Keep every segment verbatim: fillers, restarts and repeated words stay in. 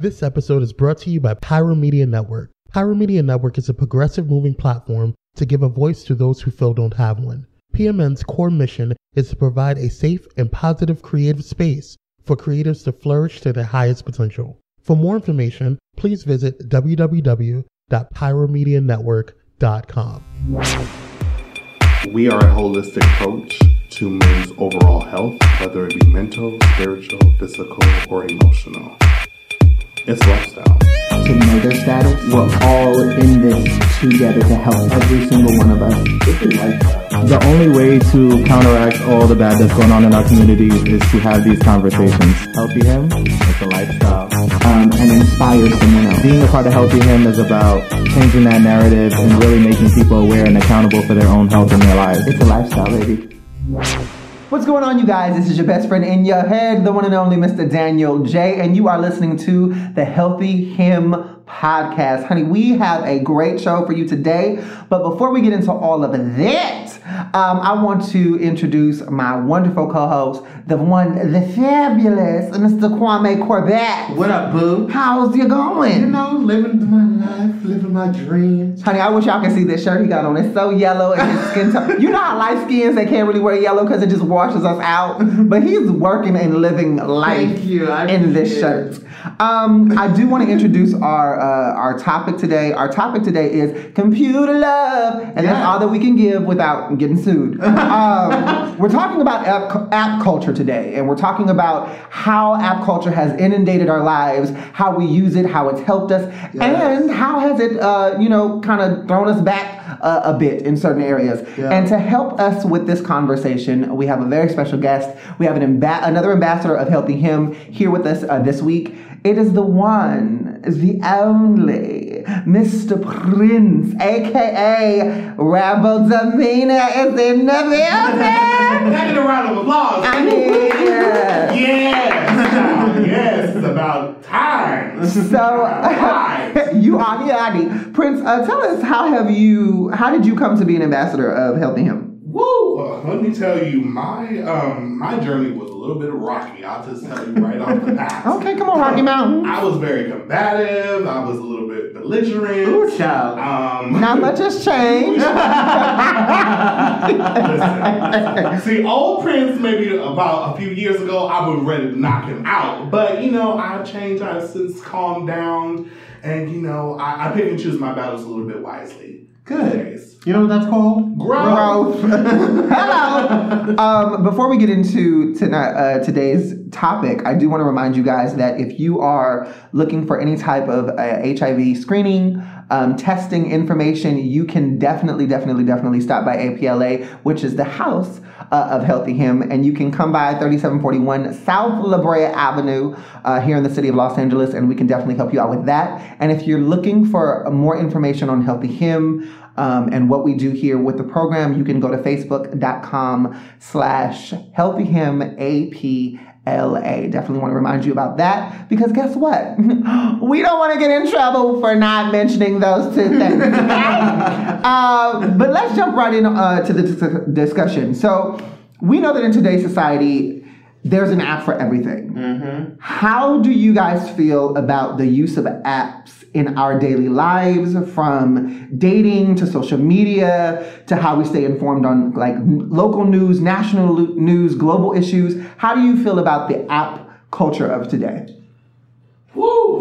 This episode is brought to you by Pyro Media Network. Pyro Media Network is a progressive moving platform to give a voice to those who feel don't have one. P M N's core mission is to provide a safe and positive creative space for creatives to flourish to their highest potential. For more information, please visit w w w dot pyro media network dot com. We are a holistic coach to men's overall health, whether it be mental, spiritual, physical, or emotional. It's lifestyle. To know their status, we're all in this together to help every single one of us. It's lifestyle. The only way to counteract all the bad that's going on in our community is to have these conversations. Healthy Him, it's a lifestyle. Um, and inspire someone else. Being a part of Healthy Him is about changing that narrative and really making people aware and accountable for their own health and their lives. It's a lifestyle, baby. What's going on, you guys? This is your best friend in your head, the one and only Mister Danyol Jaye, and you are listening to the Healthy Him podcast. Honey, we have a great show for you today, but before we get into all of that, um, I want to introduce my wonderful co-host, the one, the fabulous Mister Kwame Corbett. What up, boo? How's you going? You know, living my life, living my dreams. Honey, I wish y'all could see this shirt he got on. It's so yellow and his skin tone. You know how light skins, they can't really wear yellow because it just washes us out, but he's working and living life. Thank you. I in this it. shirt. Um, I do want to introduce our uh, our topic today. Our topic today is computer love, and yeah. that's all that we can give without getting sued. um, we're talking about app, app culture today, and we're talking about how app culture has inundated our lives, how we use it, how it's helped us, yes. and how has it, uh, you know, kind of thrown us back uh, a bit in certain areas. Yeah. And to help us with this conversation, we have a very special guest. We have an amb- another ambassador of Healthy Him here with us uh, this week. It is the one, the only, Mister Prince, a k a. Rebel Demeanor, is in the building! That is a round of applause. I mean, yeah. Yes! Yes, it's about time. So, uh, you are here, Adi. Prince, uh, tell us, how have you, how did you come to be an ambassador of Healthy Him? Woo! Uh, let me tell you, my um, my journey was a little bit rocky. I'll just tell you right off the bat. Okay, come on, Rocky Mountain. I was very combative. I was a little bit belligerent. Ooh, child. Um, Not much has changed. Listen, see, old Prince, maybe about a few years ago, I was ready to knock him out. But, you know, I've changed. I've since calmed down. And, you know, I, I pick and choose my battles a little bit wisely. Good. You know what that's called? Growth. Growth. Hello. Um, before we get into tonight, uh, today's topic, I do want to remind you guys that if you are looking for any type of uh, H I V screening, Um, testing information, you can definitely, definitely, definitely stop by A P L A, which is the house uh, of Healthy Him, and you can come by thirty-seven forty-one South La Brea Avenue uh, here in the city of Los Angeles, and we can definitely help you out with that. And if you're looking for more information on Healthy Him um, and what we do here with the program, you can go to facebook dot com slash healthy him A P L A. Definitely want to remind you about that, because guess what? We don't want to get in trouble for not mentioning those two things. uh, but let's jump right in uh, to the dis- discussion. So we know that in today's society, there's an app for everything. Mm-hmm. How do you guys feel about the use of apps in our daily lives, from dating to social media to how we stay informed on like local news, national news, global issues? How do you feel about the app culture of today? Woo!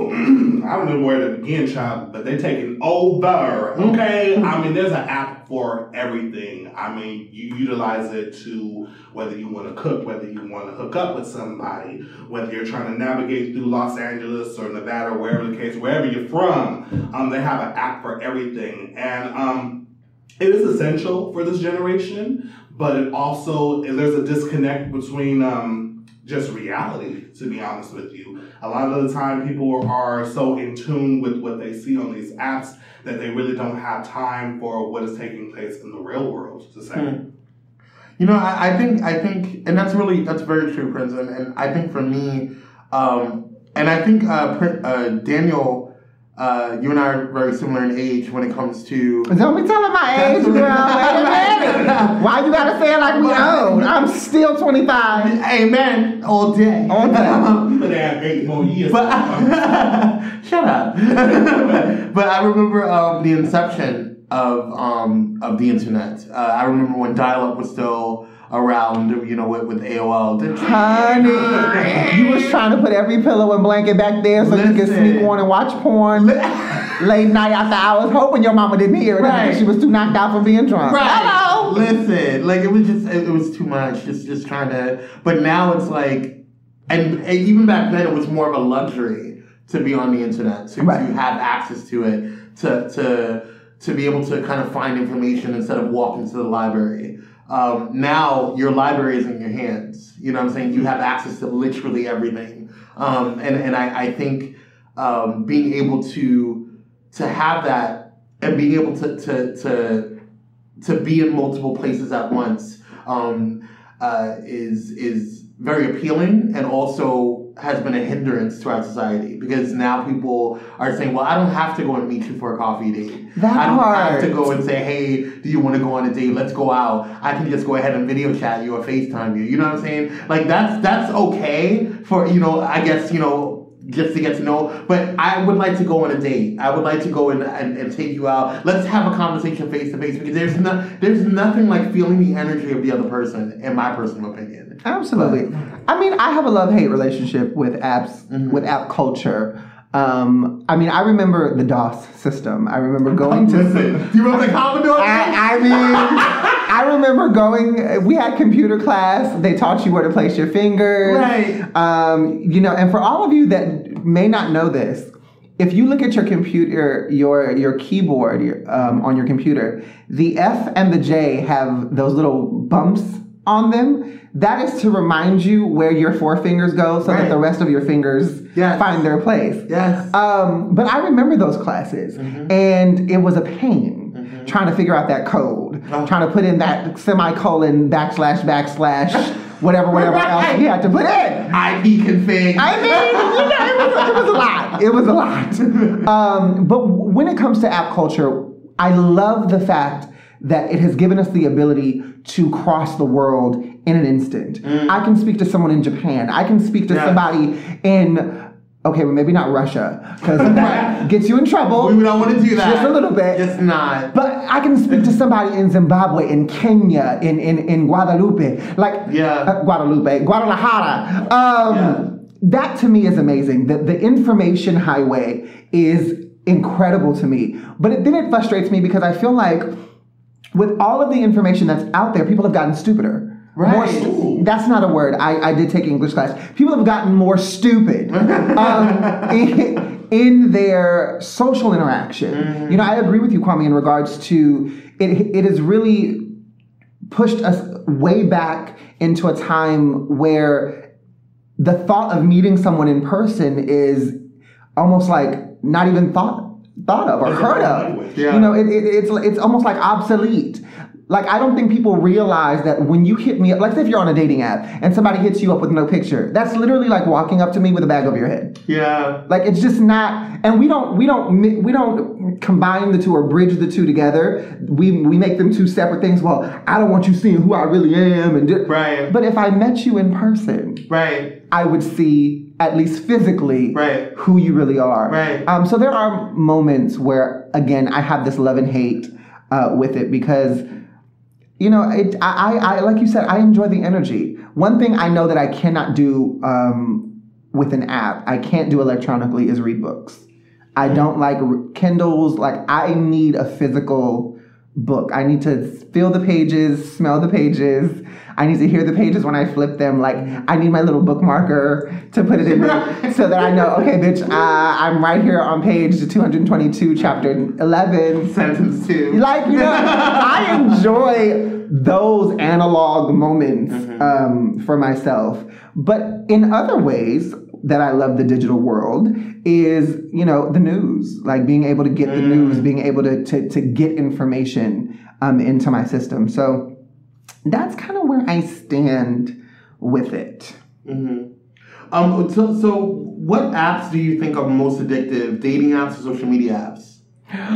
I don't know where to begin, child, but they taking over. Okay, I mean, there's an app for everything. I mean, you utilize it to whether you want to cook, whether you want to hook up with somebody, whether you're trying to navigate through Los Angeles or Nevada, or wherever the case, wherever you're from, um, they have an app for everything, and um, it is essential for this generation. But it also, there's a disconnect between um, just reality, to be honest with you. A lot of the time people are so in tune with what they see on these apps that they really don't have time for what is taking place in the real world, to say. Hmm. You know, I, I think, I think, and that's really, that's very true, Prince. And, and I think for me, um, and I think uh, uh, Danyol, uh, you and I are very similar in age when it comes to... Don't be telling my age, girl. Wait a minute. Why you gotta say it like we old? I'm still twenty-five. Amen. All day. All day. eight more years. But I, shut up. But I remember um, the inception of um, of the internet. Uh, I remember when dial-up was still around, you know, with, with A O L. Did you? Honey, you was trying to put every pillow and blanket back there so Listen. you could sneak on and watch porn late night after hours, hoping your mama didn't hear it. Right. She was too knocked out from being drunk. Right. Hello. Listen, like it was just, it, it was too much. Just, just trying to. But now it's like, and, and even back then, it was more of a luxury to be on the internet, to, right. to have access to it, to to to be able to kind of find information instead of walking to the library. Um, now your library is in your hands. You know what I'm saying? You have access to literally everything. Um, and, and I, I think um, being able to to have that and being able to to to, to be in multiple places at once um, uh, is is very appealing, and also has been a hindrance to our society, because now people are saying, well, I don't have to go and meet you for a coffee date. That I don't hard. have to go and say, hey, do you want to go on a date? Let's go out. I can just go ahead and video chat you or FaceTime you. You know what I'm saying? Like, that's that's okay for, you know, I guess, you know, just to get to know. But I would like to go on a date. I would like to go and, and, and take you out. Let's have a conversation face to face, because there's no, there's nothing like feeling the energy of the other person, in my personal opinion. Absolutely. But, I mean, I have a love-hate relationship with apps, mm-hmm. with app culture. Um, I mean, I remember the DOS system. I remember going to... Listen, do you remember the Commodore? I, I mean, I remember going... We had computer class. They taught you where to place your fingers. Right. Um, you know, and for all of you that may not know this, if you look at your computer, your your keyboard your, um, on your computer, the F and the J have those little bumps on them. That is to remind you where your four fingers go, so right. that the rest of your fingers yes. find their place. Yes. Um, but I remember those classes, mm-hmm. and it was a pain mm-hmm. trying to figure out that code, oh. trying to put in that semicolon, backslash, backslash, whatever, whatever right. else you had to put in. I P config. I mean, you know, it was, it was a lot. It was a lot. Um, but when it comes to app culture, I love the fact that it has given us the ability to cross the world in an instant. Mm. I can speak to someone in Japan. I can speak to yes. somebody in, okay, well, maybe not Russia, because that gets you in trouble. We don't want to do that. Just a little bit. Just not. But I can speak to somebody in Zimbabwe, in Kenya, in, in, in Guadalupe, like yeah. uh, Guadalupe, Guadalajara. Um, yeah. That to me is amazing. The, the information highway is incredible to me. But it, then it frustrates me, because I feel like with all of the information that's out there, people have gotten stupider. Right. Stu- that's not a word. I, I did take English class. People have gotten more stupid um, in, in their social interaction. Mm-hmm. You know, I agree with you, Kwame, in regards to it. It has really pushed us way back into a time where the thought of meeting someone in person is almost like not even thought thought of or it's heard of. Yeah. You know, it, it, it's it's almost like obsolete. Like, I don't think people realize that when you hit me up, like, say if you're on a dating app and somebody hits you up with no picture, that's literally like walking up to me with a bag over your head. Yeah. Like, it's just not, and we don't, we don't, we don't combine the two or bridge the two together. We we make them two separate things. Well, I don't want you seeing who I really am. And do, right. But if I met you in person, right, I would see, at least physically, right, who you really are. Right. Um. So there are moments where, again, I have this love and hate uh, with it, because, you know, it, I, I, like you said, I enjoy the energy. One thing I know that I cannot do um, with an app, I can't do electronically, is read books. I don't like Kindles. Like, I need a physical book. I need to feel the pages, smell the pages. I need to hear the pages when I flip them. Like, I need my little bookmarker to put it in there so that I know, okay, bitch, uh, I'm right here on page two hundred twenty-two, chapter eleven. Sentence two. Like, you know, I enjoy those analog moments mm-hmm. um, for myself. But in other ways that I love the digital world is, you know, the news. Like, being able to get mm. the news, being able to, to, to get information um, into my system. So that's kind of where I stand with it. Mm-hmm. Um, so, so what apps do you think are most addictive? Dating apps or social media apps?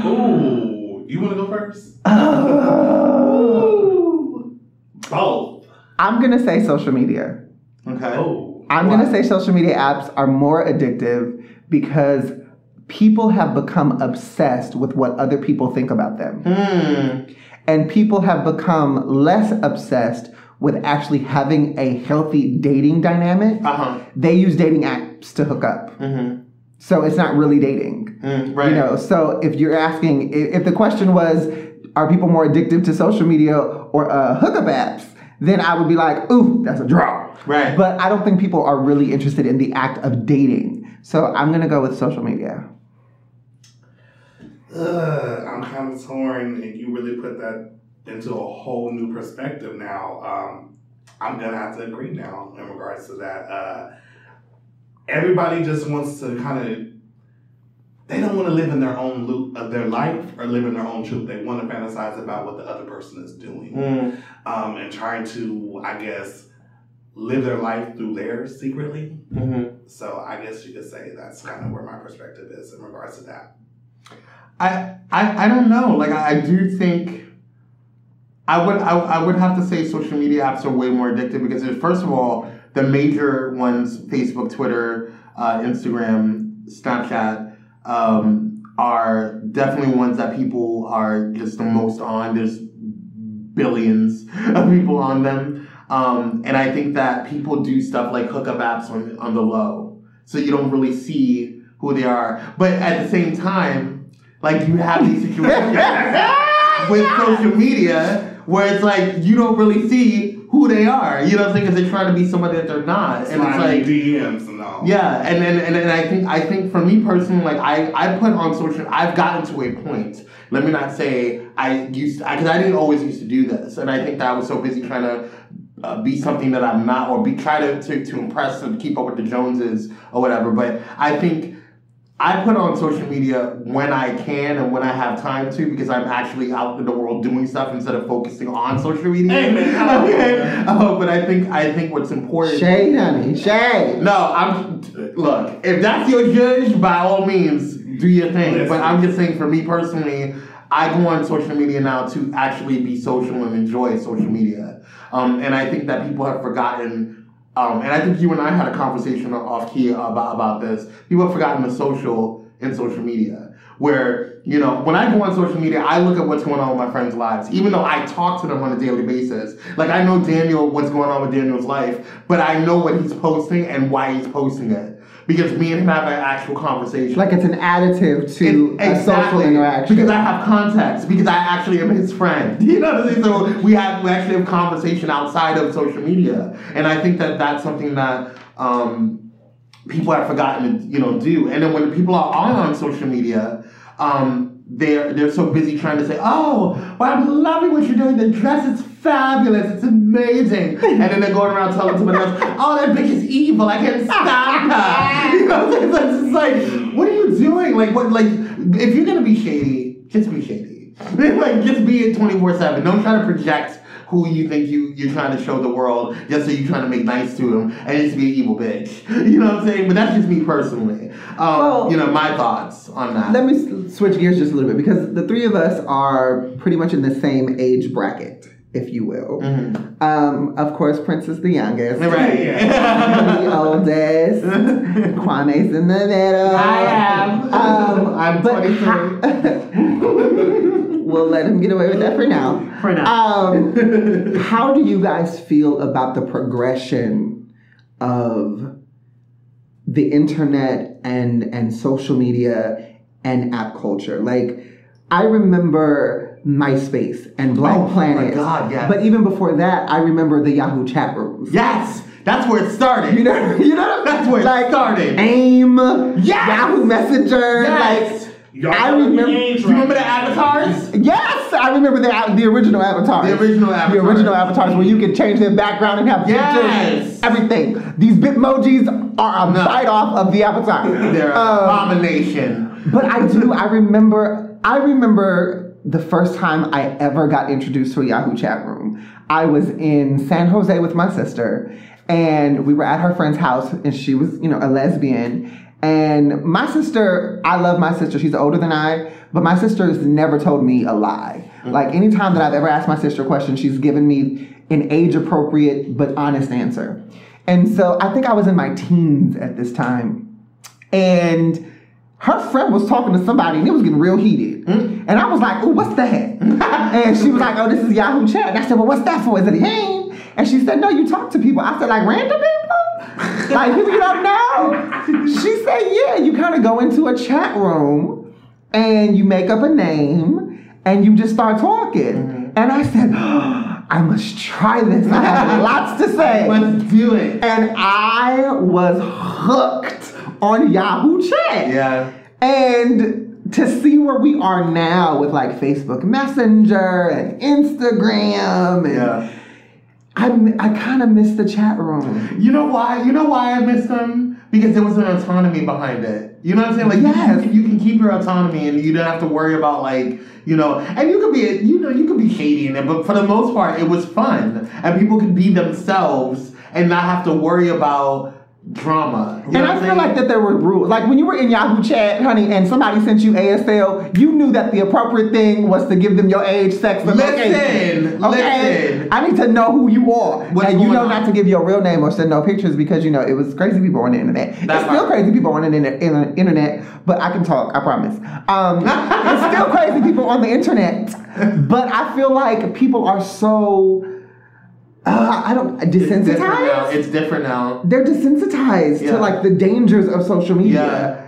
Ooh, you want to go first? Oh. Both. I'm going to say social media. Okay. Oh. I'm going to say social media apps are more addictive because people have become obsessed with what other people think about them. Mm. And people have become less obsessed with actually having a healthy dating dynamic. Uh-huh. They use dating apps to hook up. Mm-hmm. So it's not really dating. Mm, right. You know, so if you're asking, if the question was, are people more addicted to social media or uh, hookup apps? Then I would be like, ooh, that's a draw. Right. But I don't think people are really interested in the act of dating. So I'm going to go with social media. Ugh, I'm kind of torn, and you really put that into a whole new perspective now. Um, I'm going to have to agree now in regards to that. Uh, everybody just wants to kind of, they don't want to live in their own loop of their life or live in their own truth. They want to fantasize about what the other person is doing. Mm. Um, and trying to, I guess, live their life through theirs secretly. Mm-hmm. So I guess you could say that's kind of where my perspective is in regards to that. I I, I don't know. Like, I, I do think I would I, I would have to say social media apps are way more addictive because, first of all, the major ones, Facebook, Twitter, uh, Instagram, Snapchat, Um, are definitely ones that people are just the most on. There's billions of people on them. Um, and I think that people do stuff like hookup apps on, on the low. So you don't really see who they are. But at the same time, like, you have these situations with social media where it's like you don't really see who they are, you know what I'm saying? Because they're trying to be somebody that they're not, and it's like D Ms and all. Yeah, and then and, and I think I think for me personally, like I, I put on social. I've gotten to a point. Let me not say I used because I, I didn't always used to do this, and I think that I was so busy trying to uh, be something that I'm not, or be try to, to to impress and keep up with the Joneses or whatever. But I think I put on social media when I can and when I have time to, because I'm actually out in the world doing stuff instead of focusing on social media. Amen. Okay. Oh, but I think I think what's important. Shade, honey. Shade. No, I'm. Look, if that's your judge, by all means, do your thing. Yes. But I'm just saying, for me personally, I go on social media now to actually be social and enjoy social media. Um, and I think that people have forgotten. Um, and I think you and I had a conversation off key about, about this. People have forgotten the social in social media. Where, you know, when I go on social media, I look at what's going on with my friends' lives. Even though I talk to them on a daily basis. Like, I know Daniel, what's going on with Daniel's life. But I know what he's posting and why he's posting it. Because me and him have an actual conversation. Like, it's an additive to it, exactly, a social interaction. Because I have context. Because I actually am his friend. You know what I'm saying? So we, have, we actually have conversation outside of social media. And I think that that's something that um, people have forgotten to, you know, do. And then when people are all on social media, um, they're, they're so busy trying to say, oh, well, I'm loving what you're doing. The dress is fabulous. It's amazing. And then they're going around telling somebody else, oh, that bitch is evil. I can't stop her. You know what I'm saying? It's like, what are you doing? Like, what? Like, if you're going to be shady, just be shady. Like, just be it twenty-four seven. Don't try to project who you think you, you're trying to show the world just so you're trying to make nice to them and just be an evil bitch. You know what I'm saying? But that's just me personally. Um, well, you know, my thoughts on that. Let me switch gears just a little bit because the three of us are pretty much in the same age bracket, if you will. Mm-hmm. Um, of course, Prince is the youngest. Right. Yeah. The oldest. Kwame's in the middle. I am. Um, I'm twenty-three. We'll let him get away with that for now. For now. Um, how do you guys feel about the progression of the internet and, and social media and app culture? Like, I remember MySpace and Black oh, Planet. Oh my God, yes. But even before that, I remember the Yahoo chat rooms. Yes! That's where it started. You know, you know that's where it like, started. AIM, yes! Yahoo Messenger, yes! Like Y'all I remember. Right. Do you remember the avatars? Yes, I remember the the original avatars. The original avatars. The original avatars where you could change their background and have yes. pictures, everything. These Bitmojis are a no. bite off of the avatar. They're um, an abomination. But I do. I remember. I remember. The first time I ever got introduced to a Yahoo chat room, I was in San Jose with my sister, and we were at her friend's house, and she was, you know, a lesbian. And my sister, I love my sister. She's older than I, but my sister's never told me a lie. Mm-hmm. Like, any time that I've ever asked my sister a question, she's given me an age-appropriate but honest answer. And so I think I was in my teens at this time. And her friend was talking to somebody, and it was getting real heated. Mm-hmm. And I was like, oh, what's that? Mm-hmm. And she was like, oh, this is Yahoo Chat. And I said, well, what's that for? Is it a game? And she said, no, you talk to people. I said, like, random people? Like, people you don't know? She said, yeah, you kind of go into a chat room, and you make up a name, and you just start talking. Mm-hmm. And I said, oh, I must try this. I have lots to say. Let's do it. And I was hooked on Yahoo Chat. Yeah. And to see where we are now with like Facebook Messenger and Instagram and yeah. I, I kind of miss the chat room. You know why? You know why I miss them? Because there was an autonomy behind it. You know what I'm saying? Like yes. you, can, you can keep your autonomy and you don't have to worry about like, you know, and you could be, you know, you could be shady in it, but for the most part, it was fun. And people could be themselves and not have to worry about drama. You know and I feel saying? Like that there were rules. Like when you were in Yahoo Chat, honey, and somebody sent you A S L, you knew that the appropriate thing was to give them your age, sex, and location. Listen, okay? listen. I need to know who you are. What's and you know on? Not to give your real name or send no pictures because, you know, it was crazy people on the internet. That's it's still right. crazy people on the inter- internet, but I can talk, I promise. Um, it's still crazy people on the internet, but I feel like people are so... Uh, I don't desensitized. It's different now. It's different now. They're desensitized yeah. to like the dangers of social media. Yeah.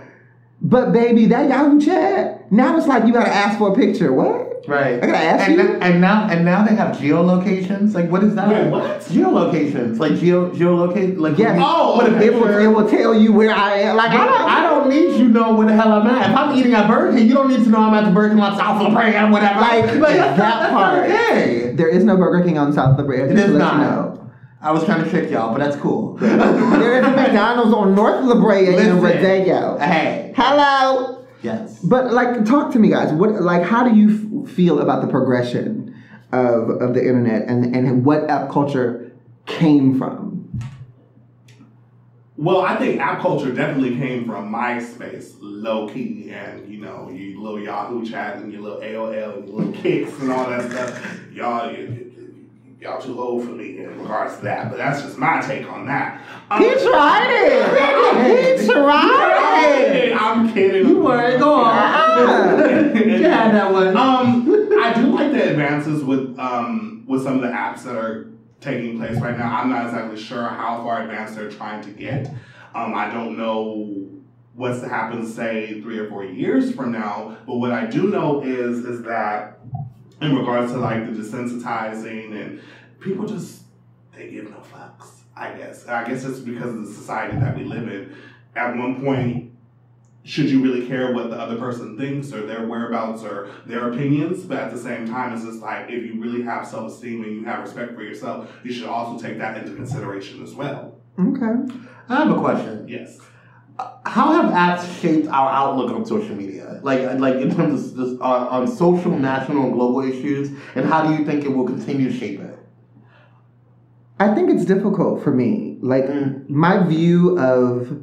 But baby, that Yahoo Chat now it's like you gotta ask for a picture. What? Right. I gotta ask and you. Now, and now and now they have geolocations. Like what is that? Wait, what? Geolocations. Like geo geolocate. Like yes. Oh, what it will it will tell you where I am. Like I don't I don't need you to know where the hell I'm at. If I'm eating at Burger King, you don't need to know I'm at the Burger King on South La Brea or whatever. Like, like that's that that's part. That's There is no Burger King on South La Brea. It is not. You know. I was trying to trick y'all, but that's cool. There is a McDonald's on North La Brea in Rodeo. Hey. Hello. Yes. But like, talk to me, guys. What, like, how do you f- feel about the progression of of the internet and and what app culture came from? Well, I think app culture definitely came from MySpace, low key, and you know, you little Yahoo Chat and your little A O L and your little Kicks and all that stuff. Y'all, you, y'all too old for me in regards to that, but that's just my take on that. Um, he tried it. He tried it. I'm kidding. You weren't going. You had that one. Um, I do like the advances with um with some of the apps that are taking place right now. I'm not exactly sure how far advanced they're trying to get. Um, I don't know what's to happen, say, three or four years from now, but what I do know is is that in regards to like the desensitizing and people just, they give no fucks, I guess. I guess it's because of the society that we live in. At one point, should you really care what the other person thinks or their whereabouts or their opinions? But at the same time, it's just like, if you really have self-esteem and you have respect for yourself, you should also take that into consideration as well. Okay. I have a question. Yes. How have apps shaped our outlook on social media? Like, like in terms of just, uh, on social, national, and global issues, and how do you think it will continue to shape it? I think it's difficult for me. Like, mm. my view of...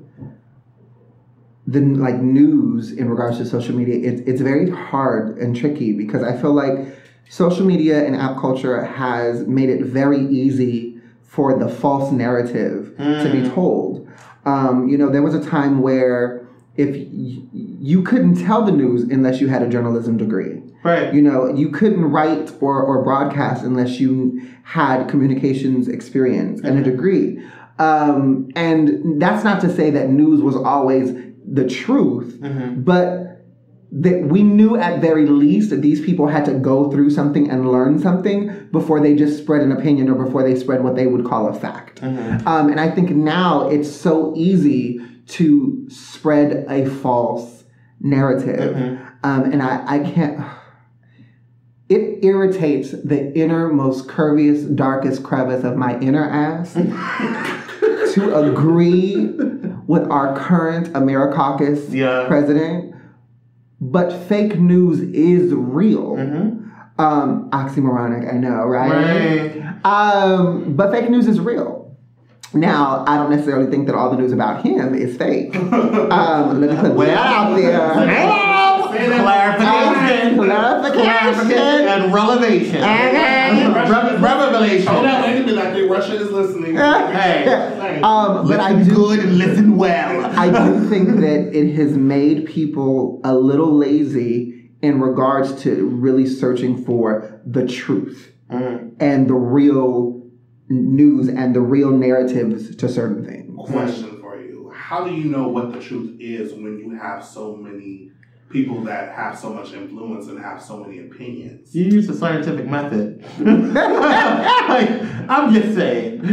the like news in regards to social media, it, it's very hard and tricky because I feel like social media and app culture has made it very easy for the false narrative mm. to be told. Um, you know, there was a time where if y- you couldn't tell the news unless you had a journalism degree. Right. You know, you couldn't write or, or broadcast unless you had communications experience mm-hmm. and a degree. Um, and that's not to say that news was always... the truth, mm-hmm. but that we knew at very least that these people had to go through something and learn something before they just spread an opinion or before they spread what they would call a fact. Mm-hmm. Um, and I think now it's so easy to spread a false narrative. Mm-hmm. Um, and I, I can't... It irritates the innermost, curviest, darkest crevice of my inner ass to agree with our current AmeriCaucus yeah. president, but fake news is real. Mm-hmm. Um, oxymoronic, I know, right? Right. Um, but fake news is real. Now, I don't necessarily think that all the news about him is fake. um, let me put well, that out there. Hello! Clarification. Clarification and relevation. Okay. Revelation. Oh, that lady be like, Russia is listening. Hey. Um, but I do, good and listen well. I do think that it has made people a little lazy in regards to really searching for the truth mm. and the real news and the real narratives to certain things. Question for you. How do you know what the truth is when you have so many people that have so much influence and have so many opinions? You use the scientific method. Like, I'm just saying.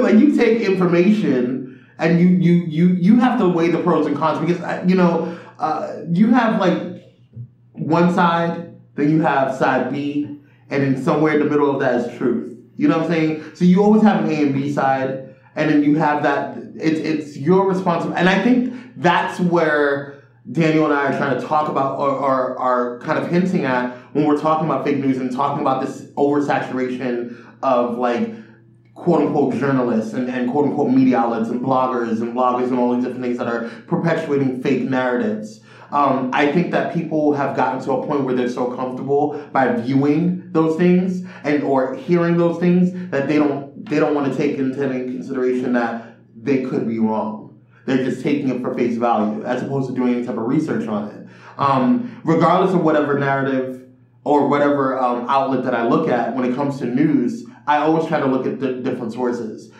Like, you take information and you, you, you, you have to weigh the pros and cons, because, you know, uh, you have like one side, then you have side B, and then somewhere in the middle of that is truth. You know what I'm saying? So you always have an A and B side, and then you have that, it, it's your responsibility. And I think that's where Daniel and I are trying to talk about, or, or are kind of hinting at when we're talking about fake news and talking about this oversaturation of, like, quote-unquote journalists and, and quote-unquote media outlets and bloggers and bloggers and all these different things that are perpetuating fake narratives. Um, I think that people have gotten to a point where they're so comfortable by viewing those things and or hearing those things that they don't, they don't want to take into consideration that they could be wrong. They're just taking it for face value, as opposed to doing any type of research on it. Um, regardless of whatever narrative or whatever um, outlet that I look at, when it comes to news, I always try to look at the different sources.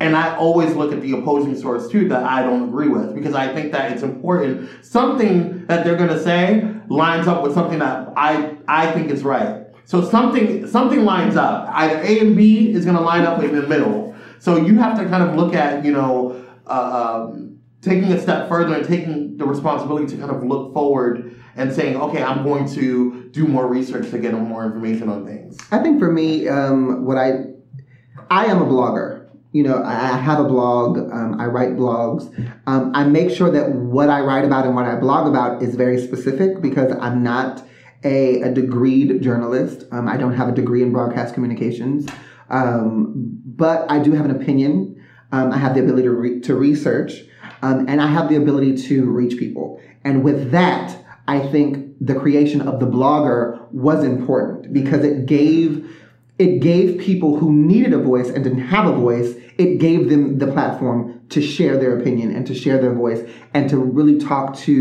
And I always look at the opposing source, too, that I don't agree with, because I think that it's important. Something that they're going to say lines up with something that I, I think is right. So something, something lines up. Either A and B is going to line up in the middle. So you have to kind of look at, you know, Uh, um, taking a step further and taking the responsibility to kind of look forward and saying, okay, I'm going to do more research to get more information on things. I think for me, um, what I, I am a blogger. You know, I have a blog. Um, I write blogs. Um, I make sure that what I write about and what I blog about is very specific, because I'm not a, a degreed journalist. Um, I don't have a degree in broadcast communications. Um, but I do have an opinion. Um, I have the ability to, re- to research, um, and I have the ability to reach people. And with that, I think the creation of the blogger was important, because it gave it gave people who needed a voice and didn't have a voice, it gave them the platform to share their opinion and to share their voice and to really talk to,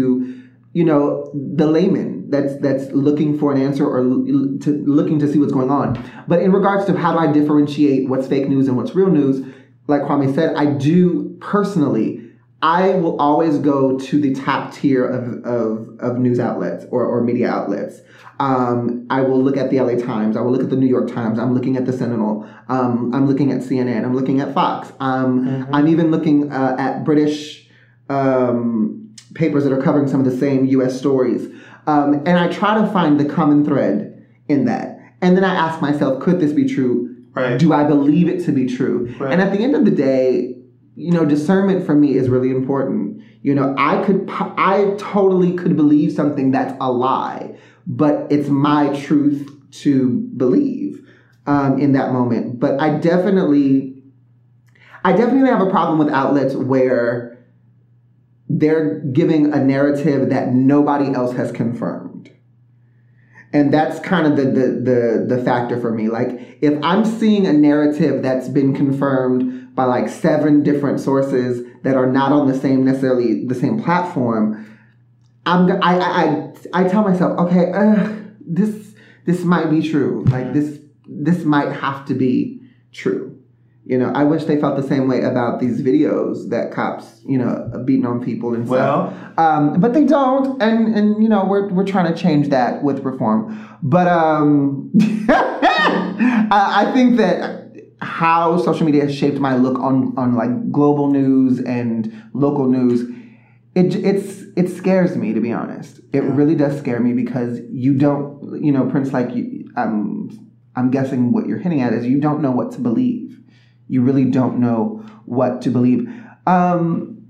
you know, the layman that's that's looking for an answer or l- to, looking to see what's going on. But in regards to how do I differentiate what's fake news and what's real news, like Kwame said, I do personally, I will always go to the top tier of, of, of news outlets or, or media outlets. Um, I will look at the L A Times. I will look at the New York Times. I'm looking at the Sentinel. Um, I'm looking at C N N. I'm looking at Fox. Um, mm-hmm. I'm even looking uh, at British um, papers that are covering some of the same U S stories. Um, and I try to find the common thread in that. And then I ask myself, could this be true? Right. Do I believe it to be true? Right. And at the end of the day, you know, discernment for me is really important. You know, I could, I totally could believe something that's a lie, but it's my truth to believe um, in that moment. But I definitely, I definitely have a problem with outlets where they're giving a narrative that nobody else has confirmed. And that's kind of the, the, the, the factor for me. Like, if I'm seeing a narrative that's been confirmed by like seven different sources that are not on the same, necessarily the same platform, I'm, I, I, I tell myself, okay, uh, this, this might be true. Like this, this might have to be true. You know, I wish they felt the same way about these videos that cops, you know, beating on people and well, stuff. Um, but they don't, and and you know, we're we're trying to change that with reform. But um, I think that how social media has shaped my look on on like global news and local news, it it's it scares me, to be honest. It yeah. really does scare me, because you don't, you know, Prince, like you, um, I'm guessing what you're hinting at is you don't know what to believe. You really don't know what to believe. Um,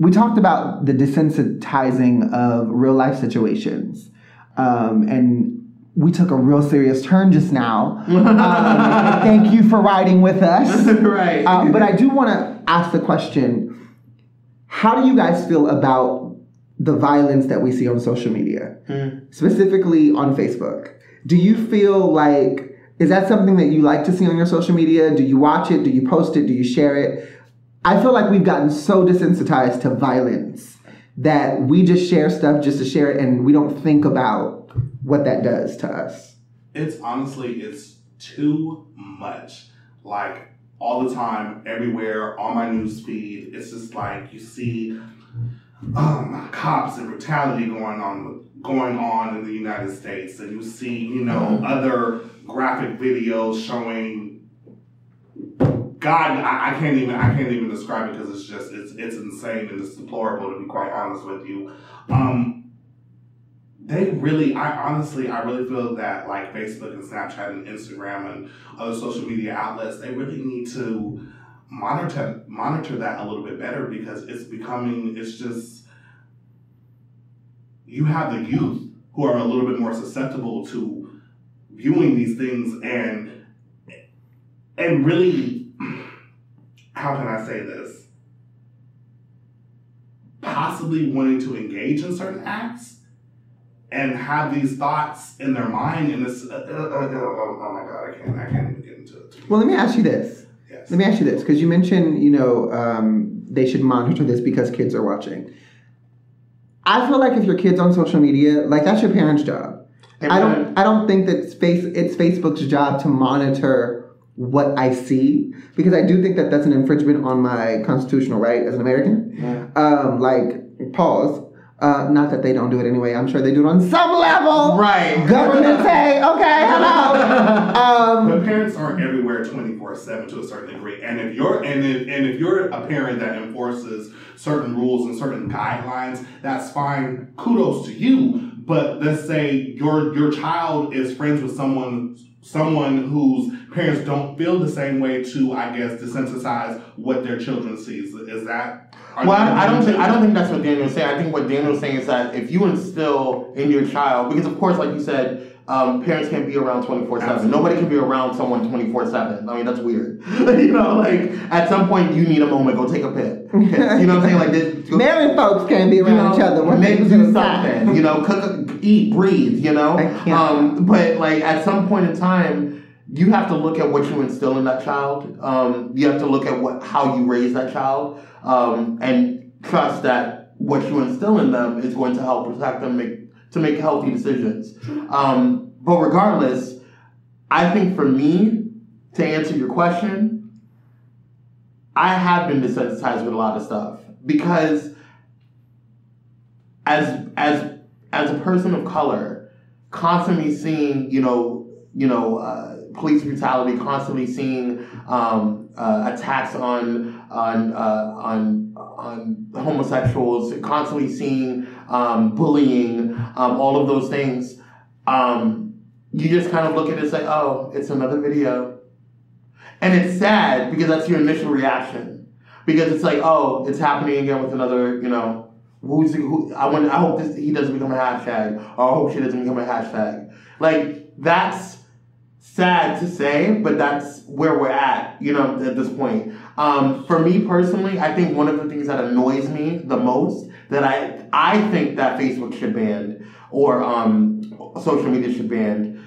we talked about the desensitizing of real life situations. Um, and we took a real serious turn just now. Um, thank you for riding with us. Right. Uh, but I do want to ask the question, how do you guys feel about the violence that we see on social media, mm. specifically on Facebook. Do you feel like, is that something that you like to see on your social media? Do you watch it? Do you post it? Do you share it? I feel like we've gotten so desensitized to violence that we just share stuff just to share it, and we don't think about what that does to us. It's honestly, it's too much. Like, all the time, everywhere, on my news feed, it's just like you see um, cops and brutality going on going on in the United States, and you see, you know, other graphic videos showing God. I, I can't even I can't even describe it, because it's just it's it's insane and it's deplorable, to be quite honest with you. Um, they really, I honestly, I really feel that like Facebook and Snapchat and Instagram and other social media outlets, they really need to monitor monitor that a little bit better, because it's becoming it's just. You have the youth who are a little bit more susceptible to viewing these things, and and really, how can I say this? Possibly wanting to engage in certain acts and have these thoughts in their mind, and this. Uh, uh, uh, oh, oh my God, I can't, I can't even get into it. Well, let me ask you this. Yes. Let me ask you this, because you mentioned, you know, um, they should monitor this because kids are watching. I feel like if your kid's on social media, like, that's your parents' job. Amen. I don't I don't think that space, it's Facebook's job to monitor what I see, because I do think that that's an infringement on my constitutional right as an American. Yeah. Um, like, pause. Uh, not that they don't do it anyway. I'm sure they do it on some level. Right. Government say, okay, hello. Um, but parents aren't everywhere twenty-four seven to a certain degree. And if you're and if, and if you're a parent that enforces certain rules and certain guidelines, that's fine. Kudos to you. But let's say your your child is friends with someone someone whose parents don't feel the same way to, I guess, desensitize what their children sees. Is that? Well, I, I don't think I don't think that's what Danyol's saying. I think what Danyol's saying is that if you instill in your child, because of course, like you said, um, parents can't be around twenty-four seven. Nobody can be around someone twenty-four seven. I mean, that's weird. You know, like, at some point, you need a moment. Go take a pill. You know what I'm saying? Like, this, go, married folks can't be around you know, each other. What make do something. You know, cook, eat, breathe. You know, I can't. Um, but like at some point in time, you have to look at what you instill in that child. Um, you have to look at what how you raise that child, um, and trust that what you instill in them is going to help protect them make, to make healthy decisions. Um, but regardless, I think for me, to answer your question, I have been desensitized with a lot of stuff, because as as as a person of color, constantly seeing you know you know uh, police brutality, constantly seeing um, uh, attacks on on uh, on on homosexuals, constantly seeing um, bullying, um, all of those things, um, you just kind of look at it and say, oh, it's another video. And it's sad, because that's your initial reaction, because it's like, oh, it's happening again with another, you know, who's who? I want. I hope this, he doesn't become a hashtag, or I hope she doesn't become a hashtag. Like, that's sad to say, but that's where we're at, you know, at this point. Um, for me personally, I think one of the things that annoys me the most that I I think that Facebook should ban, or um, social media should ban,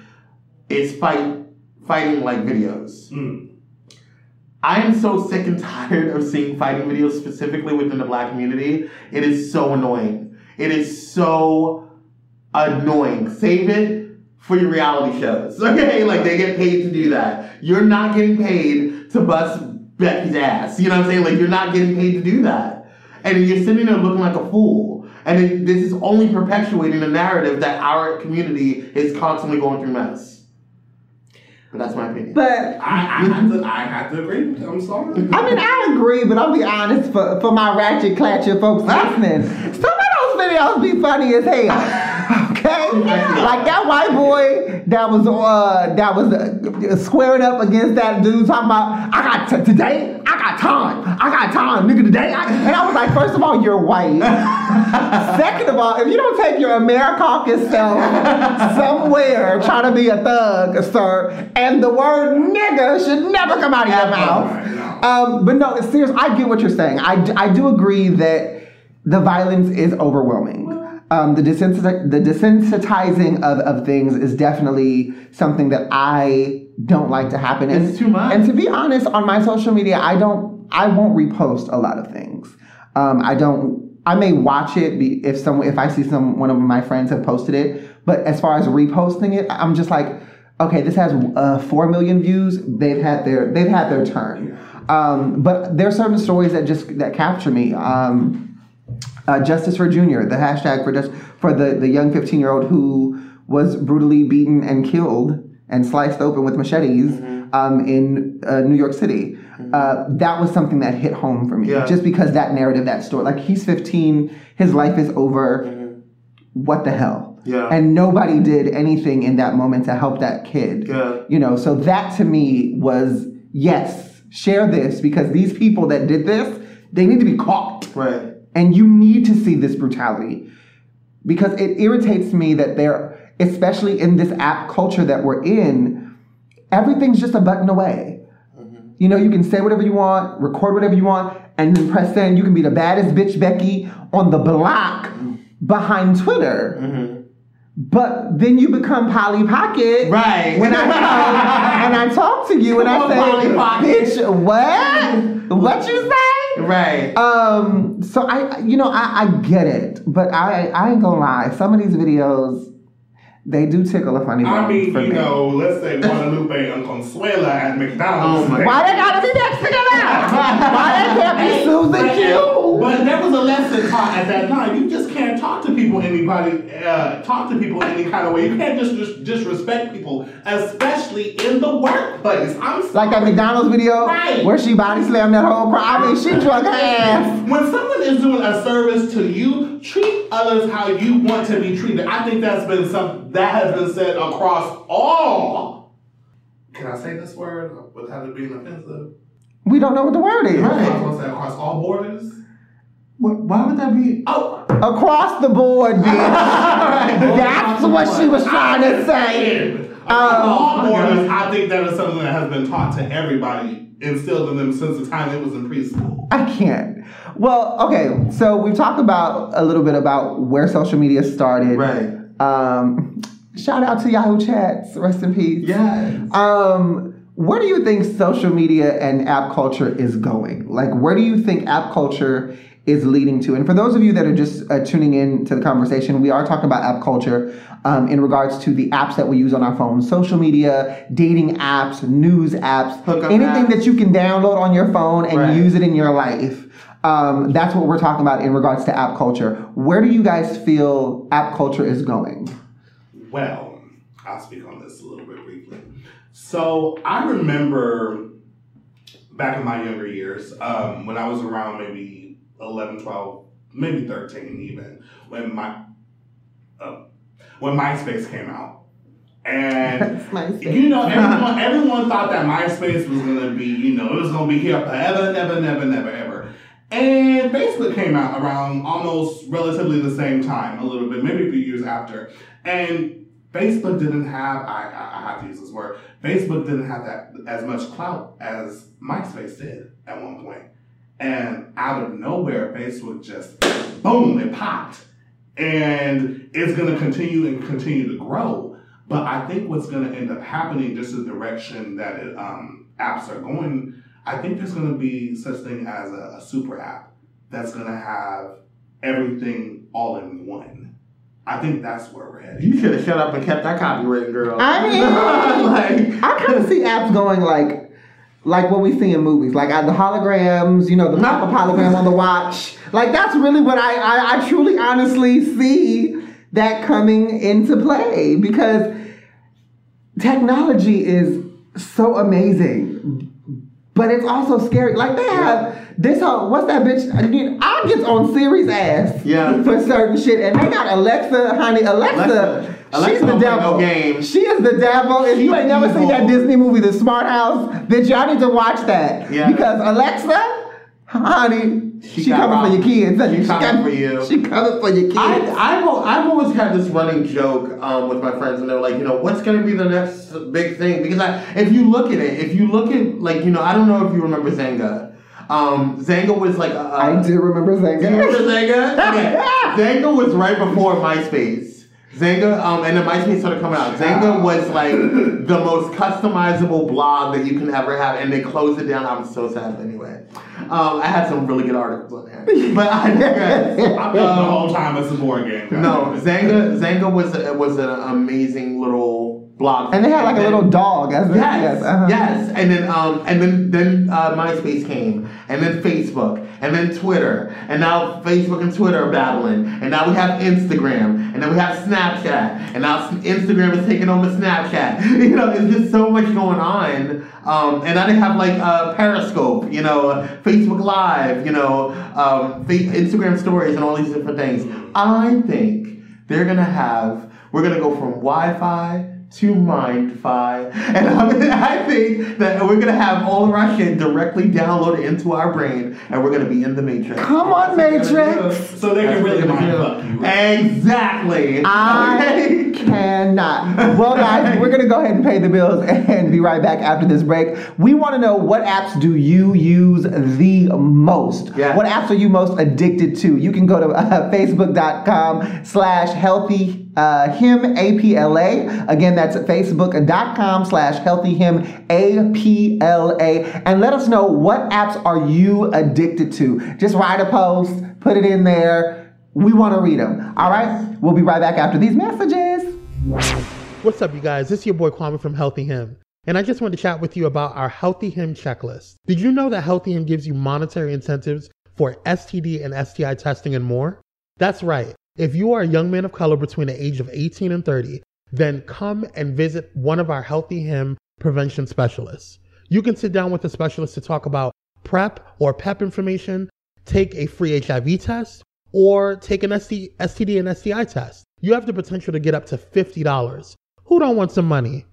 is fight fighting like videos. Mm. I am so sick and tired of seeing fighting videos, specifically within the Black community. It is so annoying. It is so annoying. Save it for your reality shows, okay? Like, they get paid to do that. You're not getting paid to bust Becky's ass. You know what I'm saying? Like, you're not getting paid to do that. And you're sitting there looking like a fool. And it, this is only perpetuating the narrative that our community is constantly going through mess. But that's my opinion. But I, I, have, to, I have to agree with you. I'm sorry. I mean, I agree, but I'll be honest for, for my ratchet clatcher folks listening. Some of those videos be funny as hell. Okay? Like that white boy that was uh, that was uh, squaring up against that dude talking about, I got t- today, I got time. I got time, nigga, today. I, and I was like, first of all, you're white. Second of all, if you don't take your AmeriCaucus self somewhere trying to be a thug, sir, and the word nigga should never come out of your mouth. Um, but no, it's serious. I get what you're saying. I, I do agree that the violence is overwhelming. Um, the desensiti- the desensitizing of, of things is definitely something that I don't like to happen. And, it's too much. And to be honest, on my social media, I don't, I won't repost a lot of things. Um, I don't, I may watch it be, if someone, if I see some, one of my friends have posted it, but as far as reposting it, I'm just like, okay, this has uh, four million views. They've had their, they've had their turn. Um, but there are certain stories that just, that capture me. Um, Uh, Justice for Junior, the hashtag for just for the, the young fifteen-year-old who was brutally beaten and killed and sliced open with machetes mm-hmm. um, in uh, New York City. Mm-hmm. Uh, that was something that hit home for me. Yeah. Just because that narrative, that story, like he's fifteen, his life is over. Mm-hmm. What the hell? Yeah. And nobody did anything in that moment to help that kid. Yeah. You know, so that to me was, yes, share this because these people that did this, they need to be caught. Right. And you need to see this brutality because it irritates me that they're, especially in this app culture that we're in, everything's just a button away. Mm-hmm. You know, you can say whatever you want, record whatever you want, and then press send. You can be the baddest bitch Becky on the block mm-hmm. behind Twitter. Mm-hmm. But then you become Polly Pocket, right? When I come and I talk to you, and I say, Polly Pocket. "Bitch, what? What you say?" Right. Um. So I, you know, I, I get it, but I, I ain't gonna lie. Some of these videos, they do tickle a funny bone. I mean, for you me. know, let's say Guadalupe and Consuela at McDonald's. Oh, why they gotta be Mexican now? Why they can't be Susan Q? But there was a lesson taught at that time. You just can't talk to people anybody uh, talk to people any kind of way. You can't just, just disrespect people, especially in the workplace. I'm sorry. Like that McDonald's video right. where she body slammed that whole crowd. I mean, she drunk her ass. When someone is doing a service to you, treat others how you want to be treated. I think that's been something. That has been said across all. Can I say this word without it being offensive? We don't know what the word is. Right. I was going to say across all borders. What, why would that be? Oh, across the board, bitch. That's what she was trying to say. Across um, all borders, I think that is something that has been taught to everybody, instilled in them since the time it was in preschool. I can't. Well, okay. So we've talked about a little bit about where social media started. Right. Um, shout out to Yahoo Chats, rest in peace. Yes. Um, where do you think social media and app culture is going? Like, where do you think app culture is leading to? And for those of you that are just uh, tuning in to the conversation, we are talking about app culture um, in regards to the apps that we use on our phones, social media, dating apps, news apps, hookup anything apps. That you can download on your phone and right. use it in your life. Um, that's what we're talking about in regards to app culture. Where do you guys feel app culture is going? Well, I'll speak on this a little bit briefly. So I remember back in my younger years, um, when I was around maybe eleven, twelve, maybe thirteen even, when my uh, when MySpace came out. And, you know, everyone, everyone thought that MySpace was going to be, you know, it was going to be here forever, never, never, never, ever. And Facebook came out around almost relatively the same time, a little bit, maybe a few years after. And Facebook didn't have, I, I, I have to use this word, Facebook didn't have that as much clout as MySpace did at one point. And out of nowhere, Facebook just, boom, it popped. And it's going to continue and continue to grow. But I think what's going to end up happening, just the direction that it, um, apps are going, I think there's going to be such thing as a, a super app that's going to have everything all in one. I think that's where we're headed. You should have shut up and kept that copywritten, girl. I mean, like, I kind of see apps going like, like what we see in movies, like uh, the holograms, you know, the pop of hologram on the watch. Like that's really what I, I, I truly, honestly see that coming into play because technology is so amazing. But it's also scary. Like they have this whole, what's that bitch? I, mean, I get on Siri's ass yeah. for certain shit. And they got Alexa, honey, Alexa. Alexa. Alexa she's the devil. No game. She is the devil. If she you ain't never evil. Seen that Disney movie, The Smart House, bitch, y'all need to watch that. Yeah. Because Alexa, honey, she, she coming for your kids. She, she coming for you. She coming for your kids. I, I've, I've always had this running joke um, with my friends, and they're like, you know, what's going to be the next big thing? Because I, if you look at it, if you look at, like, you know, I don't know if you remember Xanga. Um, Xanga was like... Uh, I do remember Xanga. Do you remember Xanga? Okay. Xanga was right before MySpace. Xanga, um, and then MySpace started coming out. Xanga was like the most customizable blog that you can ever have, and they closed it down. I'm so sad anyway. Um, I had some really good articles on there. But I guess... I built the whole time it's a board game. Guys. No, Xanga, Xanga was, a, was an amazing little... blog. And they had like and a then, little dog. As yes, yes, uh-huh. yes. And then, um, and then, then uh, MySpace came, and then Facebook, and then Twitter, and now Facebook and Twitter are battling, and now we have Instagram, and then we have Snapchat, and now Instagram is taking over Snapchat. You know, it's just so much going on. Um, and now they have like uh, Periscope, you know, Facebook Live, you know, um, Instagram Stories, and all these different things. I think they're gonna have. We're gonna go from Wi-Fi to MindFi. And I, mean, I think that we're going to have all of our shit directly downloaded into our brain, and we're going to be in the Matrix. Come on, Matrix! So they can really mind fuck you. Exactly. I cannot. Well, guys, we're going to go ahead and pay the bills and be right back after this break. We want to know, what apps do you use the most? Yeah. What apps are you most addicted to? You can go to uh, facebook.com slash healthy Uh, him A P L A. Again, that's facebook.com slash healthy him A P L A. And let us know, what apps are you addicted to? Just write a post, put it in there. We want to read them. All right? We'll be right back after these messages. What's up, you guys? This is your boy Kwame from Healthy Him. And I just wanted to chat with you about our Healthy Him checklist. Did you know that Healthy Him gives you monetary incentives for S T D and S T I testing and more? That's right. If you are a young man of color between the age of eighteen and thirty, then come and visit one of our Healthy Him prevention specialists. You can sit down with a specialist to talk about PrEP or PEP information, take a free H I V test, or take an S T D and S T I test. You have the potential to get up to fifty dollars. Who don't want some money?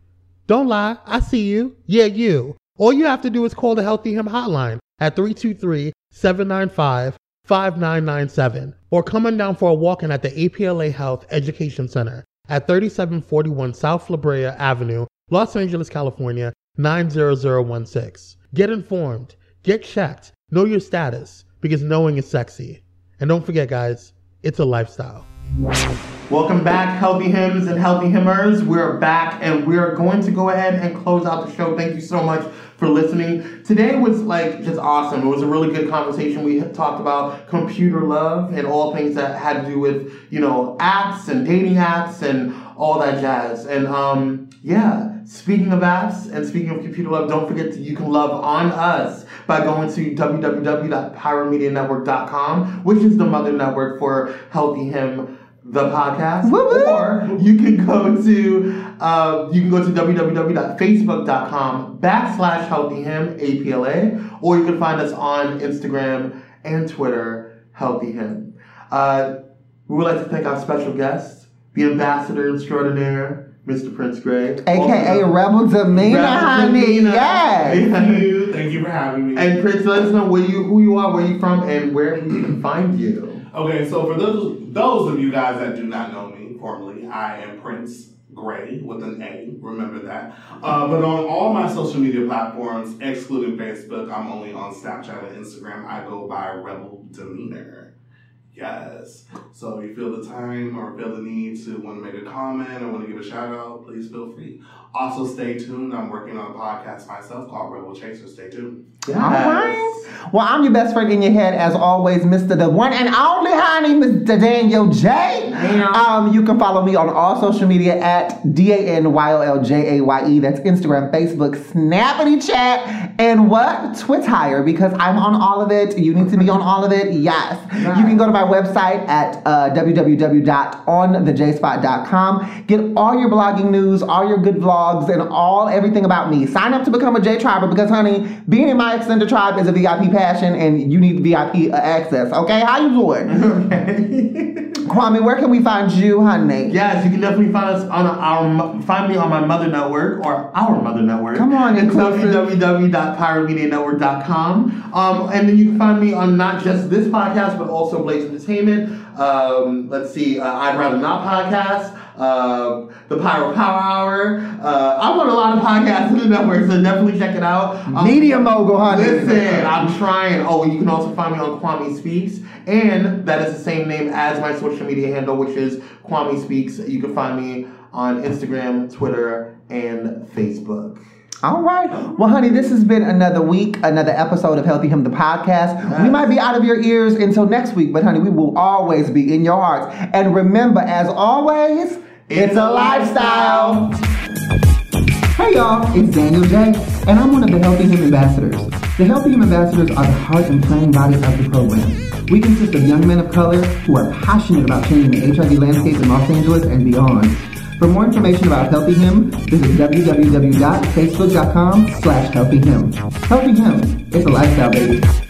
Don't lie. I see you. Yeah, you. All you have to do is call the Healthy Him hotline at three two three, seven nine five, five nine nine seven, or come on down for a walk-in at the A P L A Health Education Center at thirty-seven forty-one South La Brea Avenue, Los Angeles, California, nine zero zero one six. Get informed, get checked, know your status, because knowing is sexy. And don't forget, guys, it's a lifestyle. Welcome back, Healthy Hims and Healthy Himmers. We're back, and we're going to go ahead and close out the show. Thank you so much for listening. Today was like just awesome. It was a really good conversation. We had talked about computer love and all things that had to do with, you know, apps and dating apps and all that jazz. And um, yeah, speaking of apps and speaking of computer love, don't forget that you can love on us by going to w w w dot pyro media network dot com, which is the mother network for Healthy Him, the podcast. Woo-hoo! Or you can go to uh, you can go to w w w dot facebook dot com backslash Healthy Him A P L A, or you can find us on Instagram and Twitter, Healthy Him. Uh, we would like to thank our special guest, the ambassador extraordinaire, Mister Prince Gray, aka Rebel Demeanor, honey. Yes. Thank you. Thank you for having me. And Prince, let us know where you who you are, where you from, and where we can find you. Okay, so for those those of you guys that do not know me formally, I am Prince Gray with an A, remember that. Uh, but on all my social media platforms, excluding Facebook, I'm only on Snapchat and Instagram. I go by Rebel Demeanor. Yes. So if you feel the time or feel the need to want to make a comment or want to give a shout out, please feel free. Also, stay tuned. I'm working on a podcast myself called Rebel Chaser. Stay tuned. Yes. All right. Well, I'm your best friend in your head, as always, Mister The One and Only, honey, Mister Danyol Jaye. Yeah. Um, you can follow me on all social media at D A N Y O L J A Y E. That's Instagram, Facebook, Snappity Chat, and what? Twitter, because I'm on all of it. You need to be on all of it. Yes. Right. You can go to my website at uh, w w w dot on the j spot dot com. Get all your blogging news, all your good vlogs, and all everything about me. Sign up to become a J Triber, because, honey, being in my extended tribe is a V I P passion, and you need V I P access. Okay, how you doing? Okay. Kwame, where can we find you, honey? Yes, you can definitely find us on our find me on my mother network or our mother network. Come on, it's w w w dot pyro media network dot com. Um, and then you can find me on not just this podcast but also Blaze Entertainment. Um, let's see, uh, I'd Rather Not podcast, uh, the Pyro Power Hour. Uh, I want a lot of podcasts in the network, so definitely check it out. Um, Media mogul, honey. Listen, I'm trying. Oh, and you can also find me on Kwame Speaks, and that is the same name as my social media handle, which is Kwame Speaks. You can find me on Instagram, Twitter, and Facebook. All right. Well, honey, this has been another week, another episode of Healthy Him, the podcast. Yes. We might be out of your ears until next week, but, honey, we will always be in your hearts. And remember, as always, it's, it's a lifestyle. Hey, y'all. It's Danyol Jaye, and I'm one of the Healthy Him ambassadors. The Healthy Him ambassadors are the heart and playing body of the program. We consist of young men of color who are passionate about changing the H I V landscape in Los Angeles and beyond. For more information about Healthy Him, visit www dot facebook dot com slash Healthy Him. Healthy Him. It's a lifestyle, baby.